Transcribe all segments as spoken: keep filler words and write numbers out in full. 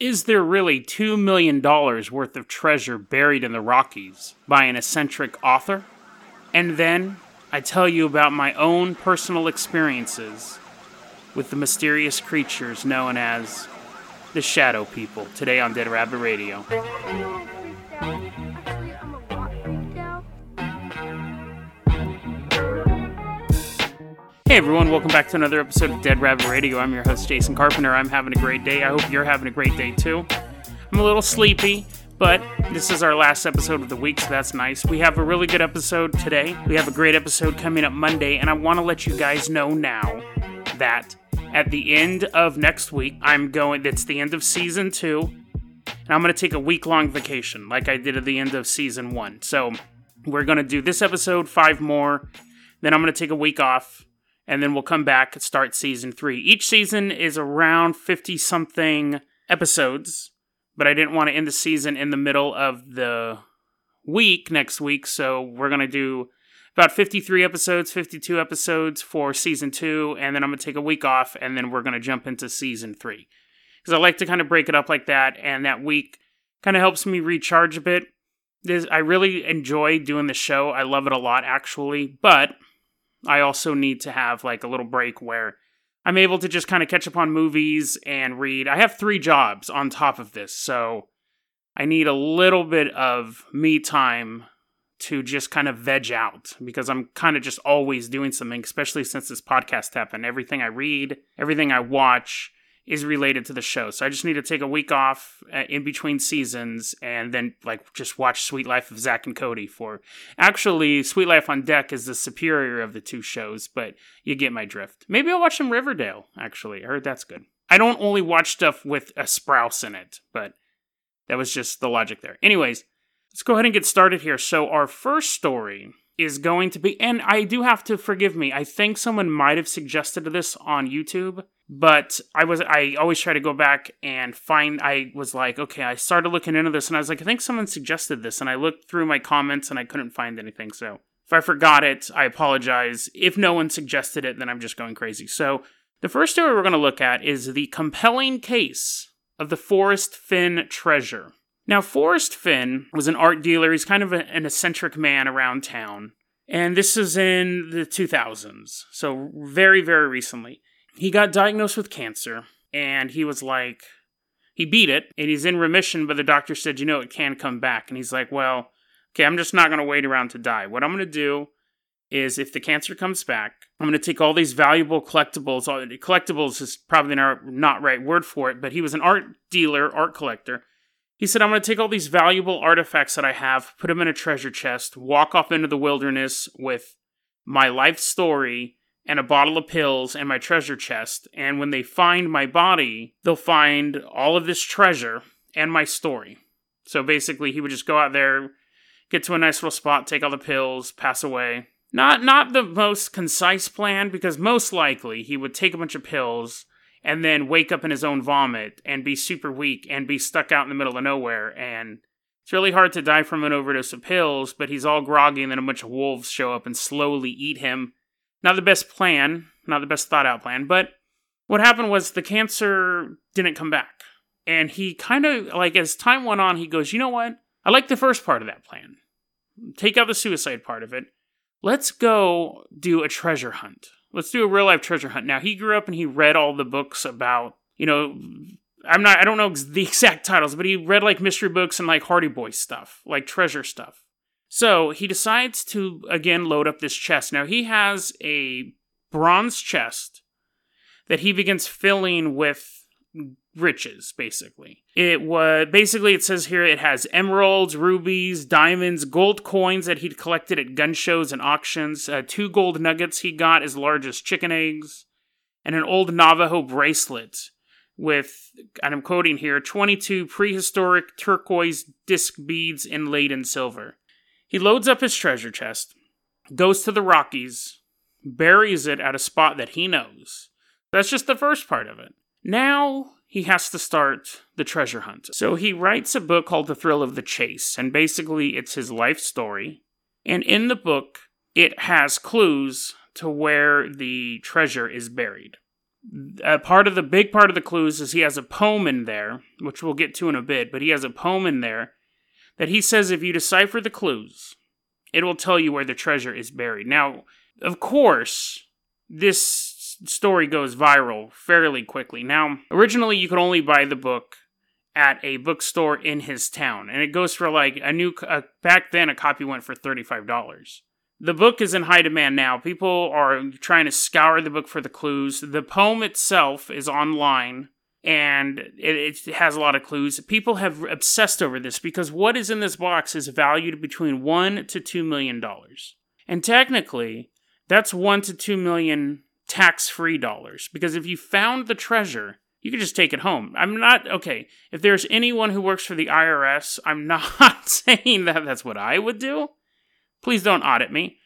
Is there really two million dollars worth of treasure buried in the Rockies by an eccentric author? And then I tell you about my own personal experiences with the mysterious creatures known as the Shadow People, today on Dead Rabbit Radio. Hey everyone, welcome back to another episode of Dead Rabbit Radio. I'm your host, Jason Carpenter. I'm having a great day. I hope you're having a great day too. I'm a little sleepy, but this is our last episode of the week, so that's nice. We have a really good episode today. We have a great episode coming up Monday, and I want to let you guys know now that at the end of next week, I'm going, it's the end of season two, and I'm going to take a week-long vacation like I did at the end of season one. So we're going to do this episode, five more, then I'm going to take a week off. And then we'll come back and start season three. Each season is around fifty-something episodes, but I didn't want to end the season in the middle of the week next week, so we're going to do about fifty-three episodes, fifty-two episodes for season two, and then I'm going to take a week off, and then we're going to jump into season three. Because I like to kind of break it up like that, and that week kind of helps me recharge a bit. This, I really enjoy doing the show. I love it a lot, actually, but I also need to have like a little break where I'm able to just kind of catch up on movies and read. I have three jobs on top of this, so I need a little bit of me time to just kind of veg out because I'm kind of just always doing something, especially since this podcast happened. Everything I read, everything I watch is related to the show. So I just need to take a week off uh, in between seasons and then like just watch Suite Life of Zack and Cody for... Actually, Suite Life on Deck is the superior of the two shows, but you get my drift. Maybe I'll watch some Riverdale, actually. I heard that's good. I don't only watch stuff with a Sprouse in it, but that was just the logic there. Anyways, let's go ahead and get started here. So our first story is going to be... And I do have to forgive me. I think someone might have suggested this on YouTube. But I was I always try to go back and find, I was like, okay, I started looking into this, and I was like, I think someone suggested this, and I looked through my comments, and I couldn't find anything, so if I forgot it, I apologize. If no one suggested it, then I'm just going crazy. So the first story we're going to look at is The Compelling Case of the Forrest Finn Treasure. Now, Forrest Finn was an art dealer. He's kind of a, an eccentric man around town, and this is in the two thousands, so very, very recently. He got diagnosed with cancer, and he was like, he beat it, and he's in remission, but the doctor said, you know, it can come back. And he's like, well, okay, I'm just not going to wait around to die. What I'm going to do is, if the cancer comes back, I'm going to take all these valuable collectibles. Collectibles is probably not right word for it, but he was an art dealer, art collector. He said, I'm going to take all these valuable artifacts that I have, put them in a treasure chest, walk off into the wilderness with my life story and a bottle of pills, and my treasure chest. And when they find my body, they'll find all of this treasure and my story. So basically, he would just go out there, get to a nice little spot, take all the pills, pass away. Not not the most concise plan, because most likely he would take a bunch of pills and then wake up in his own vomit and be super weak and be stuck out in the middle of nowhere. And it's really hard to die from an overdose of pills, but he's all groggy, and then a bunch of wolves show up and slowly eat him. Not the best plan, not the best thought-out plan, but what happened was the cancer didn't come back. And he kind of, like, as time went on, he goes, you know what? I like the first part of that plan. Take out the suicide part of it. Let's go do a treasure hunt. Let's do a real-life treasure hunt. Now, he grew up and he read all the books about, you know, I'm not, I don't know the exact titles, but he read, like, mystery books and, like, Hardy Boys stuff, like treasure stuff. So he decides to, again, load up this chest. Now, he has a bronze chest that he begins filling with riches, basically. It was, basically, it says here it has emeralds, rubies, diamonds, gold coins that he'd collected at gun shows and auctions, uh, two gold nuggets he got as large as chicken eggs, and an old Navajo bracelet with, and I'm quoting here, twenty-two prehistoric turquoise disc beads inlaid in silver. He loads up his treasure chest, goes to the Rockies, buries it at a spot that he knows. That's just the first part of it. Now he has to start the treasure hunt. So he writes a book called The Thrill of the Chase, and basically it's his life story. And in the book, it has clues to where the treasure is buried. a part of the big part of the clues is he has a poem in there, which we'll get to in a bit, but he has a poem in there that he says if you decipher the clues, it will tell you where the treasure is buried. Now, of course, this story goes viral fairly quickly. Now, originally you could only buy the book at a bookstore in his town, and it goes for like a new uh, back then a copy went for thirty-five dollars. The book is in high demand now. People are trying to scour the book for the clues. The poem itself is online, and it, it has a lot of clues. People have obsessed over this because what is in this box is valued between one to two million dollars, and technically, that's one to two million tax-free dollars. Because if you found the treasure, you could just take it home. I'm not okay. If there's anyone who works for the I R S, I'm not saying that that's what I would do. Please don't audit me.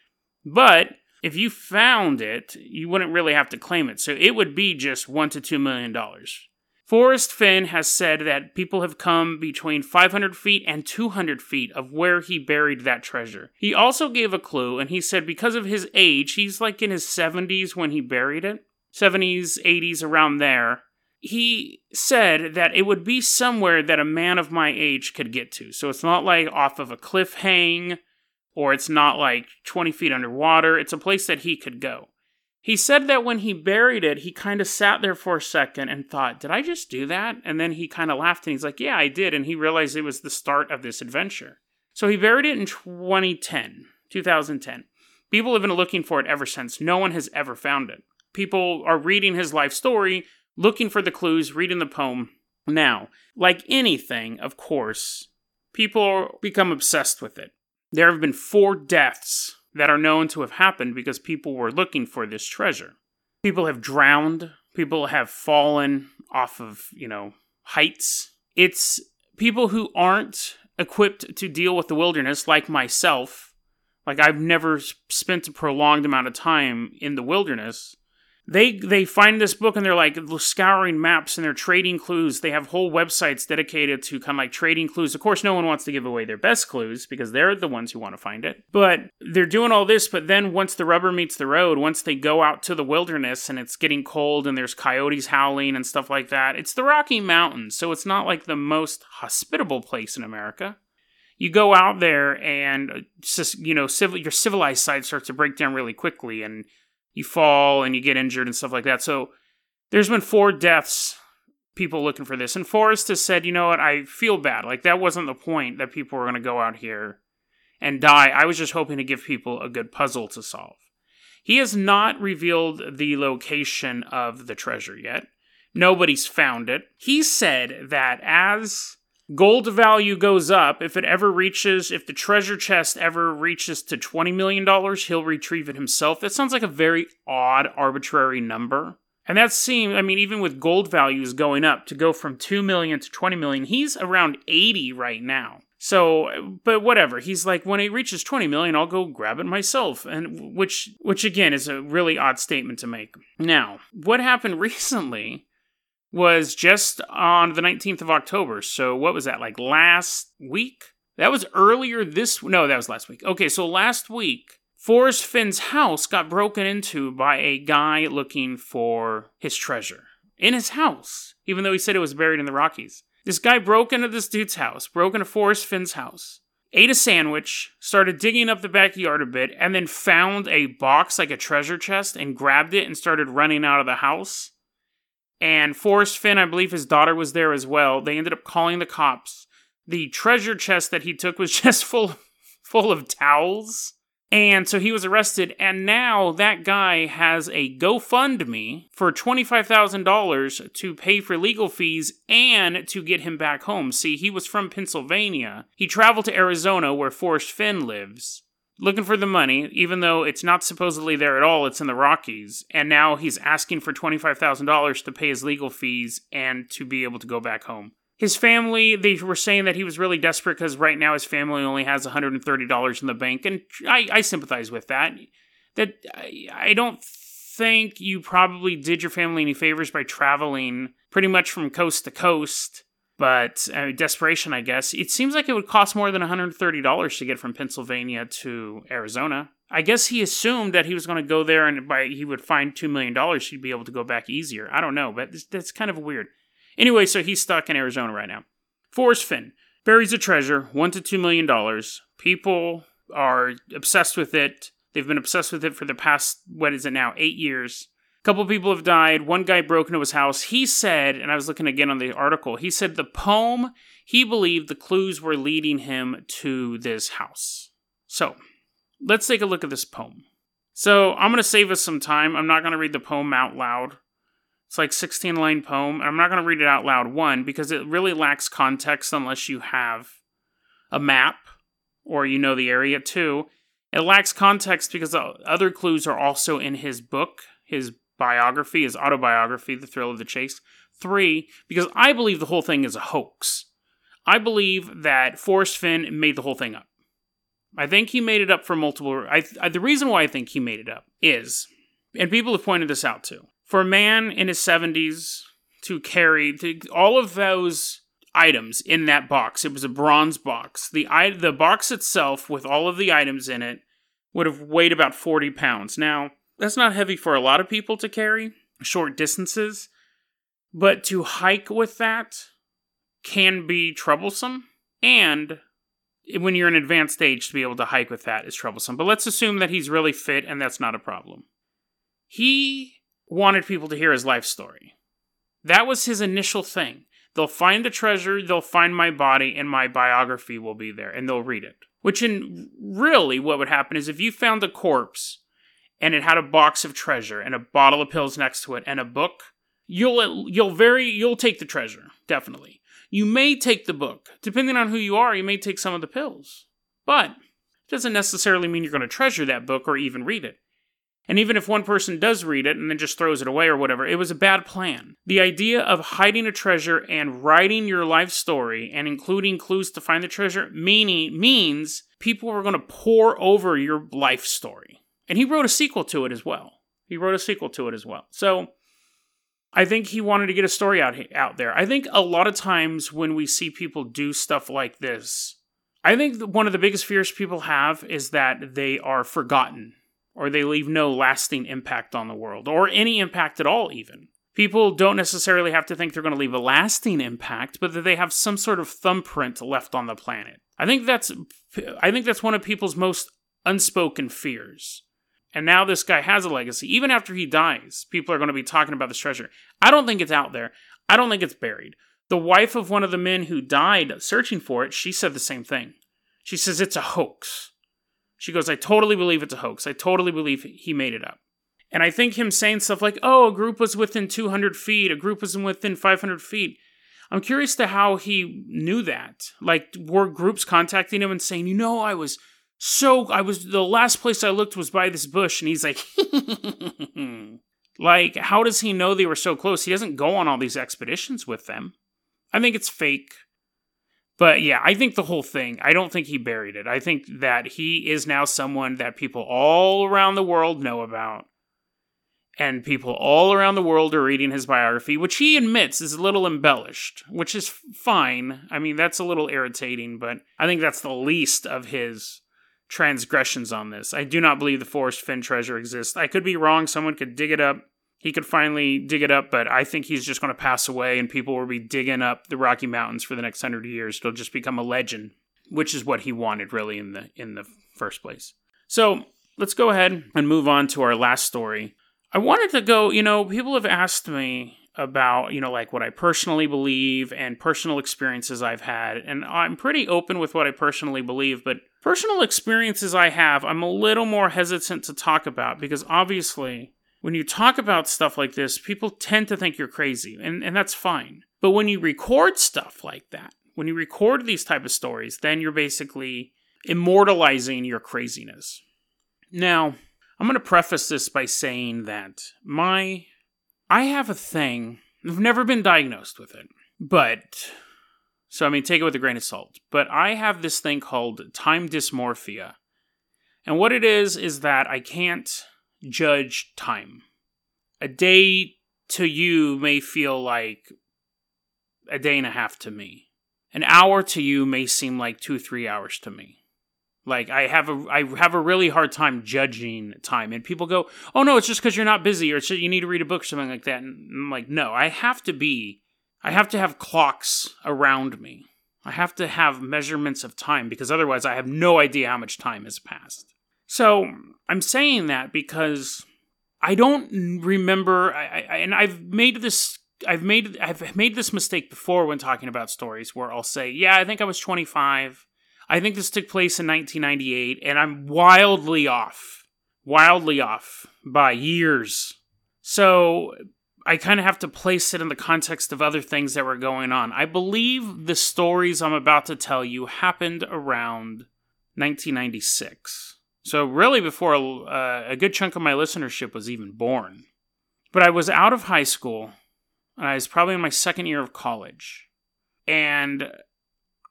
But if you found it, you wouldn't really have to claim it. So it would be just one to two million dollars. Forrest Finn has said that people have come between five hundred feet and two hundred feet of where he buried that treasure. He also gave a clue, and he said because of his age, he's like in his seventies when he buried it. seventies, eighties, around there. He said that it would be somewhere that a man of my age could get to. So it's not like off of a cliff hang, or it's not like twenty feet underwater. It's a place that he could go. He said that when he buried it, he kind of sat there for a second and thought, did I just do that? And then he kind of laughed and he's like, yeah, I did. And he realized it was the start of this adventure. So he buried it in twenty ten, twenty ten. People have been looking for it ever since. No one has ever found it. People are reading his life story, looking for the clues, reading the poem. Now, like anything, of course, people become obsessed with it. There have been four deaths that are known to have happened because people were looking for this treasure. People have drowned. People have fallen off of, you know, heights. It's people who aren't equipped to deal with the wilderness, like myself. Like, I've never spent a prolonged amount of time in the wilderness. They they find this book and they're like scouring maps and they're trading clues. They have whole websites dedicated to kind of like trading clues. Of course, no one wants to give away their best clues because they're the ones who want to find it. But they're doing all this, but then once the rubber meets the road, once they go out to the wilderness and it's getting cold and there's coyotes howling and stuff like that, it's the Rocky Mountains, so it's not like the most hospitable place in America. You go out there and, you know, civil, your civilized side starts to break down really quickly and you fall and you get injured and stuff like that. So there's been four deaths, people looking for this. And Forrest has said, you know what, I feel bad. Like, that wasn't the point that people were going to go out here and die. I was just hoping to give people a good puzzle to solve. He has not revealed the location of the treasure yet. Nobody's found it. He said that as gold value goes up, if it ever reaches, if the treasure chest ever reaches to twenty million dollars, he'll retrieve it himself. That sounds like a very odd, arbitrary number. And that seems, I mean, even with gold values going up, to go from two million dollars to twenty million dollars, he's around eighty right now. So, but whatever. He's like, when it reaches twenty million dollars, I'll go grab it myself. And which, which again, is a really odd statement to make. Now, what happened recently was just on the nineteenth of October. So what was that, like last week? That was earlier this... No, that was last week. Okay, so last week, Forrest Finn's house got broken into by a guy looking for his treasure. In his house, even though he said it was buried in the Rockies. This guy broke into this dude's house, broke into Forrest Finn's house, ate a sandwich, started digging up the backyard a bit, and then found a box, like a treasure chest, and grabbed it and started running out of the house. And Forrest Finn, I believe his daughter was there as well. They ended up calling the cops. The treasure chest that he took was just full, full of towels. And so he was arrested. And now that guy has a GoFundMe for twenty-five thousand dollars to pay for legal fees and to get him back home. See, he was from Pennsylvania. He traveled to Arizona, where Forrest Finn lives, looking for the money, even though it's not supposedly there at all, it's in the Rockies, and now he's asking for twenty-five thousand dollars to pay his legal fees and to be able to go back home. His family, they were saying that he was really desperate because right now his family only has one hundred thirty dollars in the bank, and I, I sympathize with that. That I, I don't think you probably did your family any favors by traveling pretty much from coast to coast, but uh, desperation, I guess. It seems like it would cost more than one hundred thirty dollars to get from Pennsylvania to Arizona. I guess he assumed that he was going to go there and by he would find two million dollars, she'd be able to go back easier. I don't know, but this, that's kind of weird. Anyway, so he's stuck in Arizona right now. Forrest Finn buries a treasure, one to two million dollars. People are obsessed with it. They've been obsessed with it for the past, what is it now, eight years. A couple people have died. One guy broke into his house. He said, and I was looking again on the article, he said the poem, he believed the clues were leading him to this house. So, let's take a look at this poem. So, I'm going to save us some time. I'm not going to read the poem out loud. It's like a sixteen-line poem. I'm not going to read it out loud, one, because it really lacks context unless you have a map or you know the area, two. It lacks context because the other clues are also in his book, his biography, his autobiography, The Thrill of the Chase. Three, because I believe the whole thing is a hoax. I believe that Forrest Finn made the whole thing up. I think he made it up for multiple... I, I, the reason why I think he made it up is, and people have pointed this out too, for a man in his seventies to carry to, all of those items in that box, it was a bronze box, the, the box itself with all of the items in it would have weighed about forty pounds. Now, that's not heavy for a lot of people to carry, short distances, but to hike with that can be troublesome, and when you're in advanced age, to be able to hike with that is troublesome. But let's assume that he's really fit and that's not a problem. He wanted people to hear his life story. That was his initial thing. They'll find the treasure, they'll find my body, and my biography will be there, and they'll read it. Which in really what would happen is if you found a corpse and it had a box of treasure and a bottle of pills next to it and a book, you'll you'll very you'll take the treasure, definitely. You may take the book. Depending on who you are, you may take some of the pills. But it doesn't necessarily mean you're going to treasure that book or even read it. And even if one person does read it and then just throws it away or whatever, it was a bad plan. The idea of hiding a treasure and writing your life story and including clues to find the treasure meaning means people were going to pore over your life story. And he wrote a sequel to it as well. He wrote a sequel to it as well. So I think he wanted to get a story out, out there. I think a lot of times when we see people do stuff like this, I think one of the biggest fears people have is that they are forgotten, or they leave no lasting impact on the world, or any impact at all even. People don't necessarily have to think they're going to leave a lasting impact, but that they have some sort of thumbprint left on the planet. I think that's I think that's one of people's most unspoken fears. And now this guy has a legacy. Even after he dies, people are going to be talking about this treasure. I don't think it's out there. I don't think it's buried. The wife of one of the men who died searching for it, she said the same thing. She says it's a hoax. She goes, I totally believe it's a hoax. I totally believe he made it up. And I think him saying stuff like, oh, a group was within two hundred feet, a group was within five hundred feet. I'm curious to how he knew that. Like, were groups contacting him and saying, you know, I was so, I was, the last place I looked was by this bush. And he's like, like, how does he know they were so close? He doesn't go on all these expeditions with them. I think it's fake. But yeah, I think the whole thing, I don't think he buried it. I think that he is now someone that people all around the world know about. And people all around the world are reading his biography, which he admits is a little embellished, which is fine. I mean, that's a little irritating, but I think that's the least of his transgressions on this. I do not believe the Forrest Finn treasure exists. I could be wrong. Someone could dig it up. He could finally dig it up, but I think he's just going to pass away and people will be digging up the Rocky Mountains for the next hundred years. It'll just become a legend, which is what he wanted really in the in the first place. So let's go ahead and move on to our last story. I wanted to go, you know, people have asked me about, you know, like what I personally believe and personal experiences I've had. And I'm pretty open with what I personally believe, but personal experiences I have, I'm a little more hesitant to talk about because obviously, when you talk about stuff like this, people tend to think you're crazy, and, and that's fine. But when you record stuff like that, when you record these type of stories, then you're basically immortalizing your craziness. Now, I'm going to preface this by saying that my, I have a thing, I've never been diagnosed with it, but, so I mean, take it with a grain of salt, but I have this thing called time dysmorphia. And what it is, is that I can't judge time. A day to you may feel like a day and a half to me. An hour to you may seem like two, three hours to me. Like, I have a I have a really hard time judging time. And people go, oh, no, it's just because you're not busy, or it's just you need to read a book or something like that. And I'm like, no, I have to be, I have to have clocks around me. I have to have measurements of time, because otherwise I have no idea how much time has passed. So I'm saying that because I don't remember, I, I, and I've made this I've made I've made this mistake before when talking about stories, where I'll say, yeah, I think I was twenty-five. I think this took place in nineteen ninety-eight, and I'm wildly off, wildly off by years. So I kind of have to place it in the context of other things that were going on. I believe the stories I'm about to tell you happened around nineteen ninety-six. So really before uh, a good chunk of my listenership was even born. But I was out of high school, and I was probably in my second year of college. And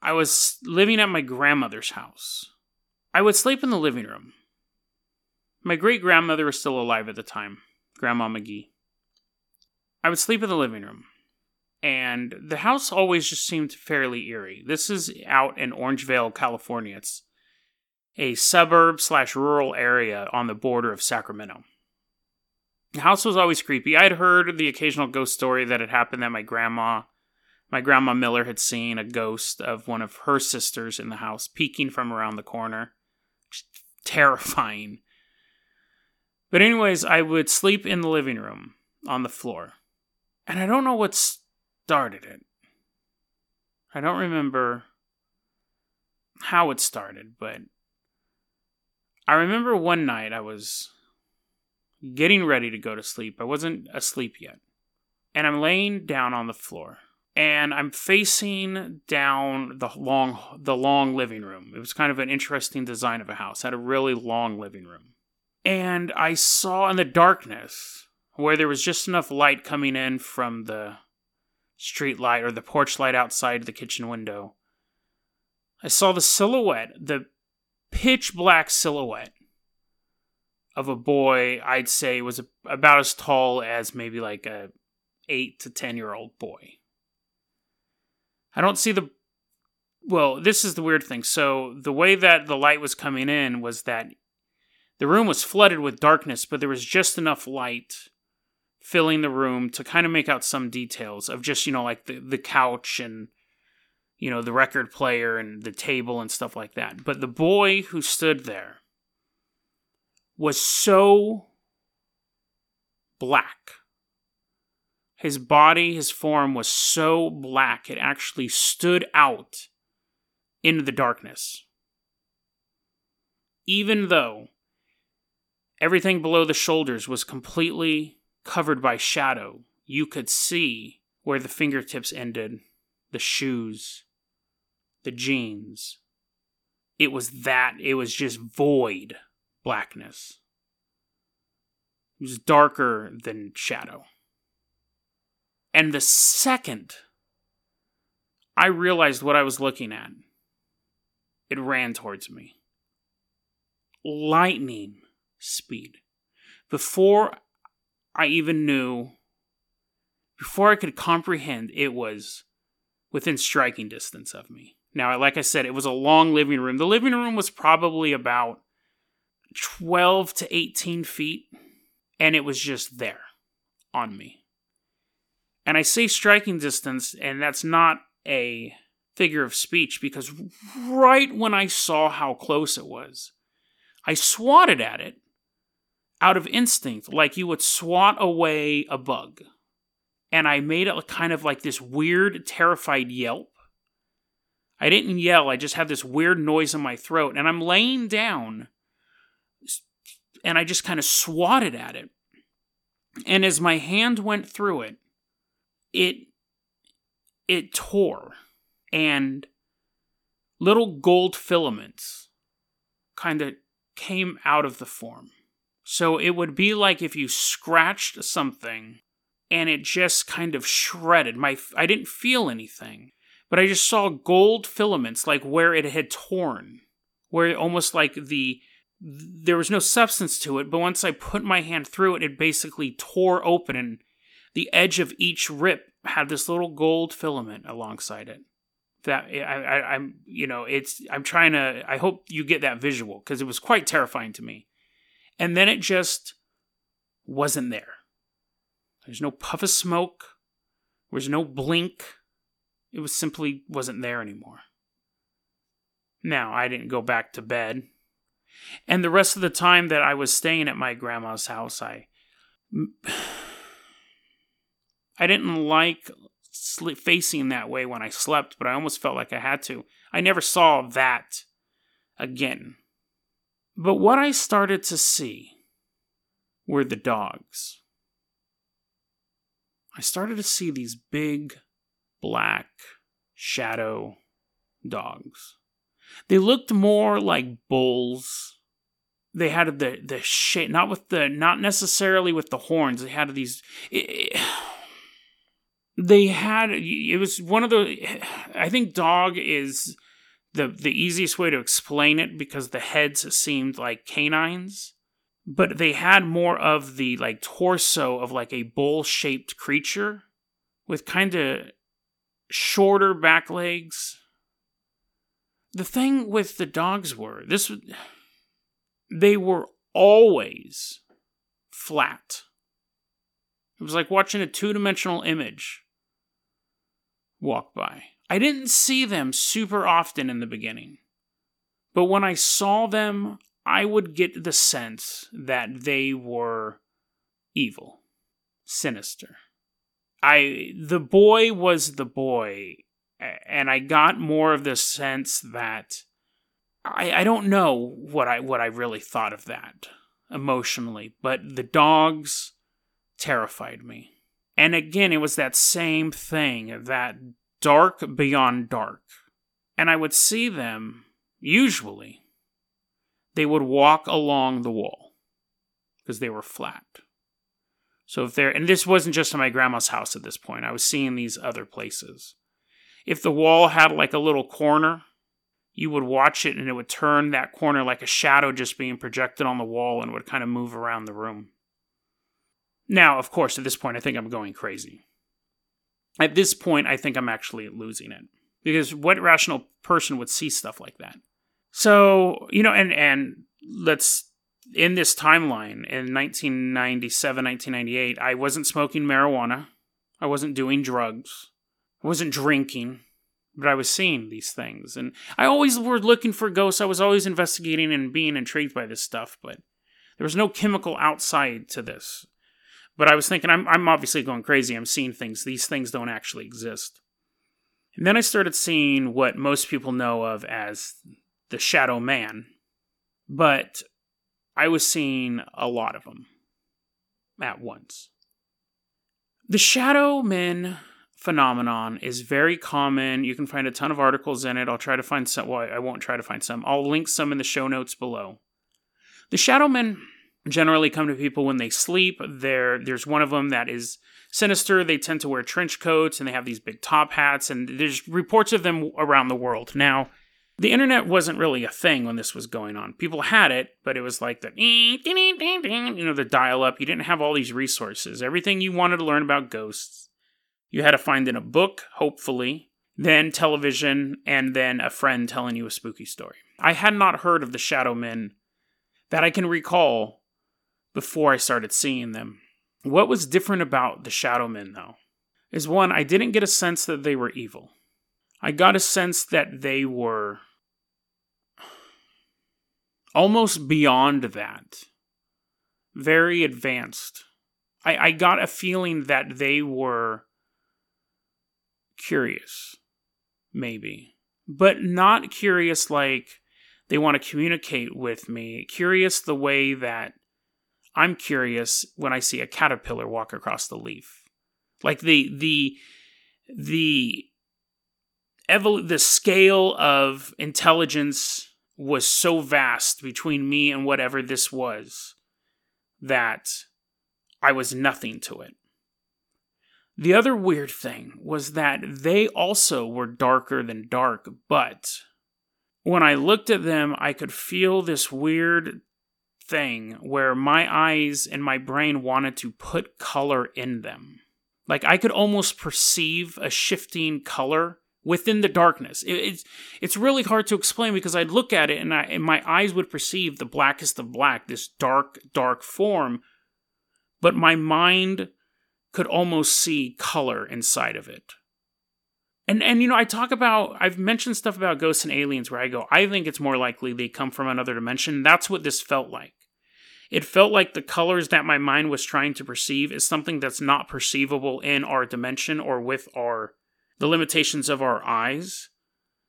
I was living at my grandmother's house. I would sleep in the living room. My great-grandmother was still alive at the time, Grandma McGee. I would sleep in the living room. And the house always just seemed fairly eerie. This is out in Orangevale, California. It's a suburb slash rural area on the border of Sacramento. The house was always creepy. I'd heard the occasional ghost story that had happened, that my grandma... My grandma Miller had seen a ghost of one of her sisters in the house peeking from around the corner. Just terrifying. But anyways, I would sleep in the living room on the floor. And I don't know what started it. I don't remember how it started, but I remember one night I was getting ready to go to sleep. I wasn't asleep yet. And I'm laying down on the floor. And I'm facing down the long the long living room. It was kind of an interesting design of a house. It had a really long living room. And I saw in the darkness, where there was just enough light coming in from the street light or the porch light outside the kitchen window, I saw the silhouette, the pitch black silhouette of a boy. I'd say was about as tall as maybe like a eight to ten year old boy. I don't see the, well, this is the weird thing. So the way that the light was coming in was that the room was flooded with darkness, but there was just enough light filling the room to kind of make out some details of just, you know, like the, the couch and, you know, the record player and the table and stuff like that. But the boy who stood there was so black. His body, his form was so black, it actually stood out into the darkness. Even though everything below the shoulders was completely covered by shadow, you could see where the fingertips ended, the shoes, the jeans. It was that, it was just void blackness. It was darker than shadow. And the second I realized what I was looking at, it ran towards me. Lightning speed. Before I even knew, before I could comprehend, it was within striking distance of me. Now, like I said, it was a long living room. The living room was probably about twelve to eighteen feet, and it was just there on me. And I say striking distance, and that's not a figure of speech, because right when I saw how close it was, I swatted at it out of instinct, like you would swat away a bug. And I made it kind of like this weird, terrified yelp. I didn't yell, I just had this weird noise in my throat. And I'm laying down, and I just kind of swatted at it. And as my hand went through it, It it tore, and little gold filaments kind of came out of the form. So it would be like if you scratched something, and it just kind of shredded. My I didn't feel anything, but I just saw gold filaments like where it had torn, where it almost like the there was no substance to it, but once I put my hand through it, it basically tore open, and the edge of each rip had this little gold filament alongside it. that I, I, I'm, you know, it's, I'm trying to, I hope you get that visual, because it was quite terrifying to me. And then it just wasn't there. There's no puff of smoke. There was no blink. It was simply wasn't there anymore. Now, I didn't go back to bed. And the rest of the time that I was staying at my grandma's house, I, I didn't like facing that way when I slept, but I almost felt like I had to. I never saw that again. But what I started to see were the dogs. I started to see these big, black, shadow dogs. They looked more like bulls. They had the the shape, not with the, not necessarily with the horns. They had these. It, it, they had. It was one of the. I think dog is the the easiest way to explain it, because the heads seemed like canines, but they had more of the like torso of like a bull-shaped creature, with kind of shorter back legs. The thing with the dogs were, this, they were always flat. It was like watching a two-dimensional image walk by. I didn't see them super often in the beginning, but when I saw them, I would get the sense that they were evil, sinister. I, the boy was the boy. And I got more of the sense that I, I don't know what I what I really thought of that emotionally, but the dogs terrified me. And again, it was that same thing, that dark beyond dark. And I would see them, usually, they would walk along the wall because they were flat. So if they're, and this wasn't just in my grandma's house at this point, I was seeing these other places. If the wall had like a little corner, you would watch it and it would turn that corner like a shadow just being projected on the wall, and would kind of move around the room. Now, of course, at this point, I think I'm going crazy. At this point, I think I'm actually losing it, because what rational person would see stuff like that? So, you know, and, and let's, in this timeline, in nineteen ninety-seven, nineteen ninety-eight, I wasn't smoking marijuana. I wasn't doing drugs. I wasn't drinking, but I was seeing these things. And I always were looking for ghosts. I was always investigating and being intrigued by this stuff, but there was no chemical outside to this. But I was thinking, I'm, I'm obviously going crazy. I'm seeing things. These things don't actually exist. And then I started seeing what most people know of as the Shadow Man, but I was seeing a lot of them at once. The Shadow Men phenomenon is very common. You can find a ton of articles in it. I'll try to find some. Well, I won't try to find some. I'll link some in the show notes below. The shadow men generally come to people when they sleep. There, there's one of them that is sinister. They tend to wear trench coats and they have these big top hats. And there's reports of them around the world. Now, the internet wasn't really a thing when this was going on. People had it, but it was like the you know the dial up. You didn't have all these resources. Everything you wanted to learn about ghosts, you had to find in a book, hopefully, then television, and then a friend telling you a spooky story. I had not heard of the Shadow Men that I can recall before I started seeing them. What was different about the Shadow Men, though, is one, I didn't get a sense that they were evil. I got a sense that they were almost beyond that, very advanced. I, I got a feeling that they were curious, maybe, but not curious like they want to communicate with me. Curious the way that I'm curious when I see a caterpillar walk across the leaf, like the the the evol- the scale of intelligence was so vast between me and whatever this was that I was nothing to it. The other weird thing was that they also were darker than dark, but when I looked at them, I could feel this weird thing where my eyes and my brain wanted to put color in them. Like I could almost perceive a shifting color within the darkness. It, it's it's really hard to explain, because I'd look at it and, I, and my eyes would perceive the blackest of black, this dark, dark form, but my mind could almost see color inside of it. And, and you know, I talk about, I've mentioned stuff about ghosts and aliens where I go, I think it's more likely they come from another dimension. That's what this felt like. It felt like the colors that my mind was trying to perceive is something that's not perceivable in our dimension or with our, the limitations of our eyes.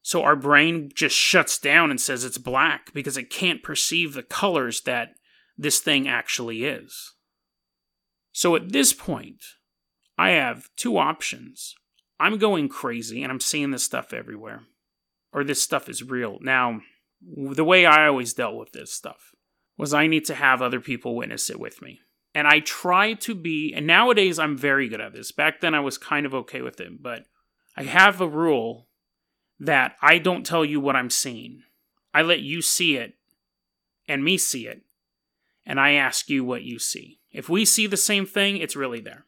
So our brain just shuts down and says it's black because it can't perceive the colors that this thing actually is. So at this point, I have two options. I'm going crazy and I'm seeing this stuff everywhere, or this stuff is real. Now, the way I always dealt with this stuff was I need to have other people witness it with me. And I try to be, and nowadays I'm very good at this. Back then I was kind of okay with it, but I have a rule that I don't tell you what I'm seeing. I let you see it and me see it, and I ask you what you see. If we see the same thing, it's really there.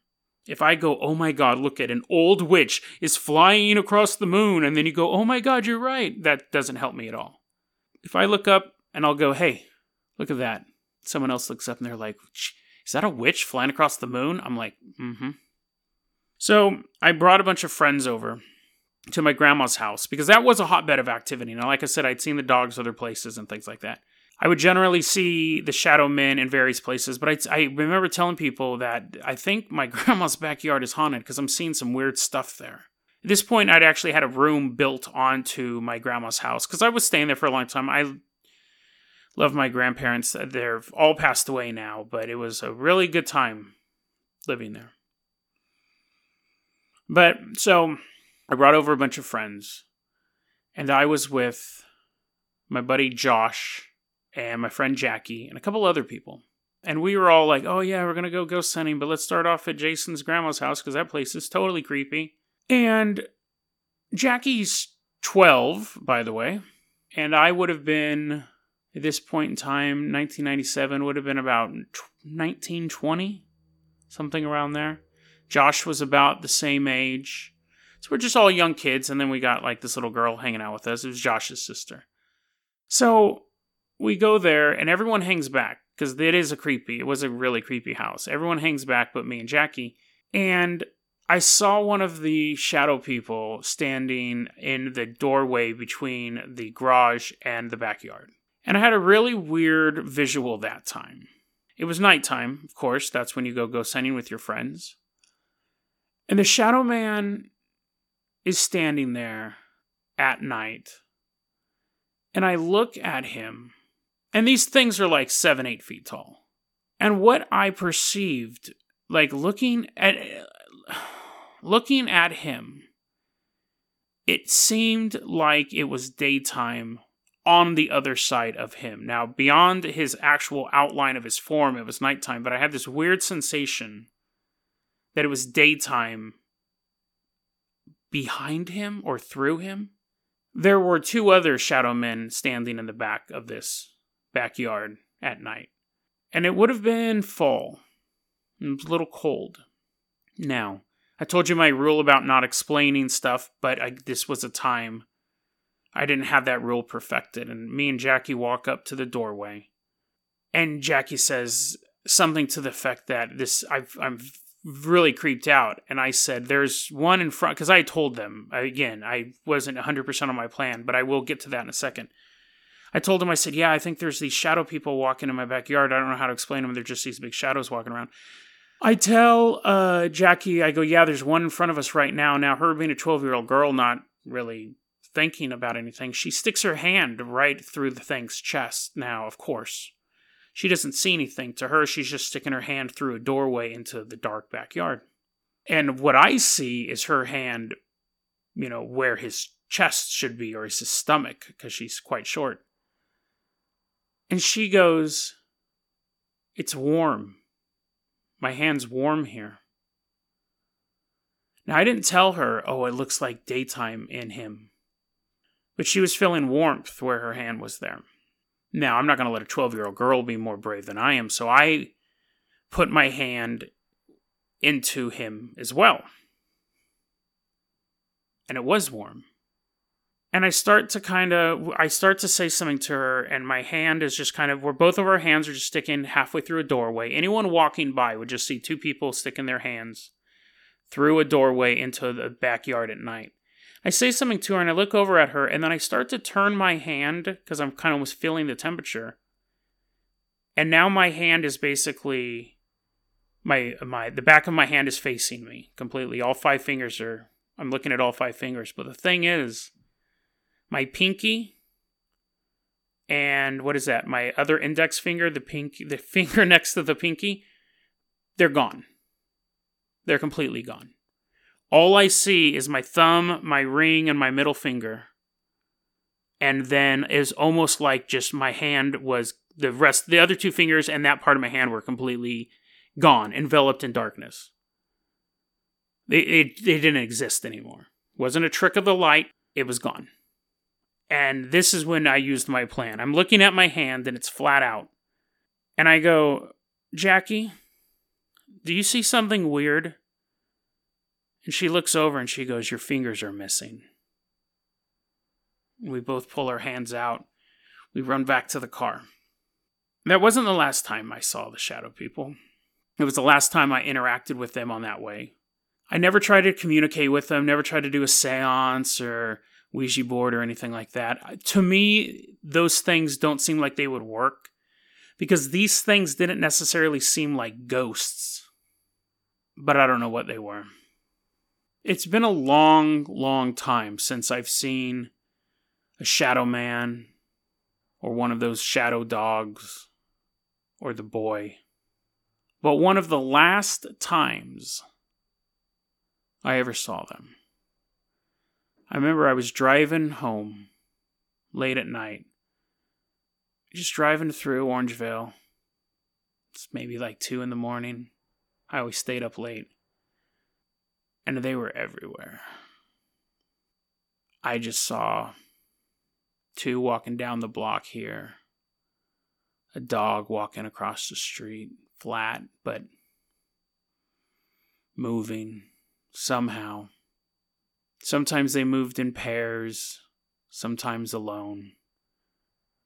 If I go, oh my god, look at an old witch is flying across the moon, and then you go, oh my god, you're right, that doesn't help me at all. If I look up and I'll go, hey, look at that. Someone else looks up and they're like, is that a witch flying across the moon? I'm like, mm-hmm. So I brought a bunch of friends over to my grandma's house because that was a hotbed of activity. Now, like I said, I'd seen the dogs other places and things like that. I would generally see the shadow men in various places, but I, I remember telling people that I think my grandma's backyard is haunted because I'm seeing some weird stuff there. At this point, I'd actually had a room built onto my grandma's house because I was staying there for a long time. I love my grandparents. They're all passed away now, but it was a really good time living there. But so I brought over a bunch of friends, and I was with my buddy Josh and my friend Jackie, and a couple other people. And we were all like, oh yeah, we're going to go ghost hunting, but let's start off at Jason's grandma's house, because that place is totally creepy. And Jackie's twelve, by the way, and I would have been, at this point in time, nineteen ninety-seven, would have been about nineteen, twenty, something around there. Josh was about the same age. So we're just all young kids, and then we got like this little girl hanging out with us. It was Josh's sister. So we go there, and everyone hangs back, because it is a creepy, it was a really creepy house. Everyone hangs back but me and Jackie. And I saw one of the shadow people standing in the doorway between the garage and the backyard. And I had a really weird visual that time. It was nighttime, of course, that's when you go ghost hunting with your friends. And the shadow man is standing there at night. And I look at him. And these things are like seven, eight feet tall. And what I perceived, like looking at looking at him, it seemed like it was daytime on the other side of him. Now, beyond his actual outline of his form, it was nighttime, but I had this weird sensation that it was daytime behind him or through him. There were two other shadow men standing in the back of this backyard at night. And it would have been fall. It was a little cold. Now, I told you my rule about not explaining stuff, but I, this was a time I didn't have that rule perfected. And me and Jackie walk up to the doorway. And Jackie says something to the effect that this I've, I'm really creeped out. And I said, there's one in front, because I told them, again, I wasn't one hundred percent on my plan, but I will get to that in a second. I told him, I said, yeah, I think there's these shadow people walking in my backyard. I don't know how to explain them. They're just these big shadows walking around. I tell uh, Jackie, I go, yeah, there's one in front of us right now. Now, her being a twelve-year-old girl, not really thinking about anything, she sticks her hand right through the thing's chest. Now, of course, she doesn't see anything. To her, she's just sticking her hand through a doorway into the dark backyard. And what I see is her hand, you know, where his chest should be, or his stomach, because she's quite short. And she goes, it's warm. My hand's warm here. Now, I didn't tell her, oh, it looks like daytime in him. But she was feeling warmth where her hand was there. Now, I'm not going to let a twelve-year-old girl be more brave than I am, so I put my hand into him as well. And it was warm. And I start to kind of, I start to say something to her, and my hand is just kind of, where both of our hands are just sticking halfway through a doorway. Anyone walking by would just see two people sticking their hands through a doorway into the backyard at night. I say something to her, and I look over at her, and then I start to turn my hand, because I'm kind of was feeling the temperature. And now my hand is basically, my my the back of my hand is facing me completely. All five fingers are, I'm looking at all five fingers. But the thing is, my pinky, and what is that? My other index finger, the pinky, the finger next to the pinky, they're gone. They're completely gone. All I see is my thumb, my ring, and my middle finger. And then it's almost like just my hand was, the rest, the other two fingers and that part of my hand were completely gone, enveloped in darkness. They, they, they didn't exist anymore. It wasn't a trick of the light. It was gone. And this is when I used my plan. I'm looking at my hand, and it's flat out. And I go, Jackie, do you see something weird? And she looks over, and she goes, your fingers are missing. We both pull our hands out. We run back to the car. That wasn't the last time I saw the Shadow People. It was the last time I interacted with them on that way. I never tried to communicate with them, never tried to do a seance or Ouija board or anything like that. To me, those things don't seem like they would work, because these things didn't necessarily seem like ghosts, but I don't know what they were. It's been a long, long time since I've seen a shadow man or one of those shadow dogs or the boy. But one of the last times I ever saw them, I remember I was driving home late at night, just driving through Orangevale. It's maybe like two in the morning. I always stayed up late. And they were everywhere. I just saw two walking down the block here, a dog walking across the street, flat but moving somehow. Sometimes they moved in pairs, sometimes alone.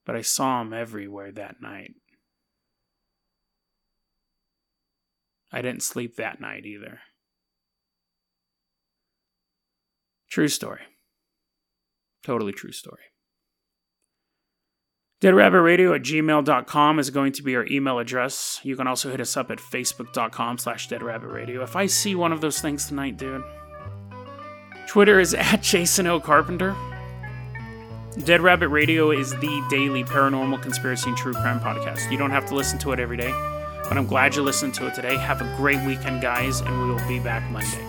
But I saw them everywhere that night. I didn't sleep that night either. True story. Totally true story. dead rabbit radio at gmail dot com is going to be our email address. You can also hit us up at facebook dot com slash dead rabbit radio. If I see one of those things tonight, dude. Twitter is at Jason O. Carpenter. Dead Rabbit Radio is the daily paranormal conspiracy and true crime podcast. You don't have to listen to it every day, but I'm glad you listened to it today. Have a great weekend, guys, and we will be back Monday.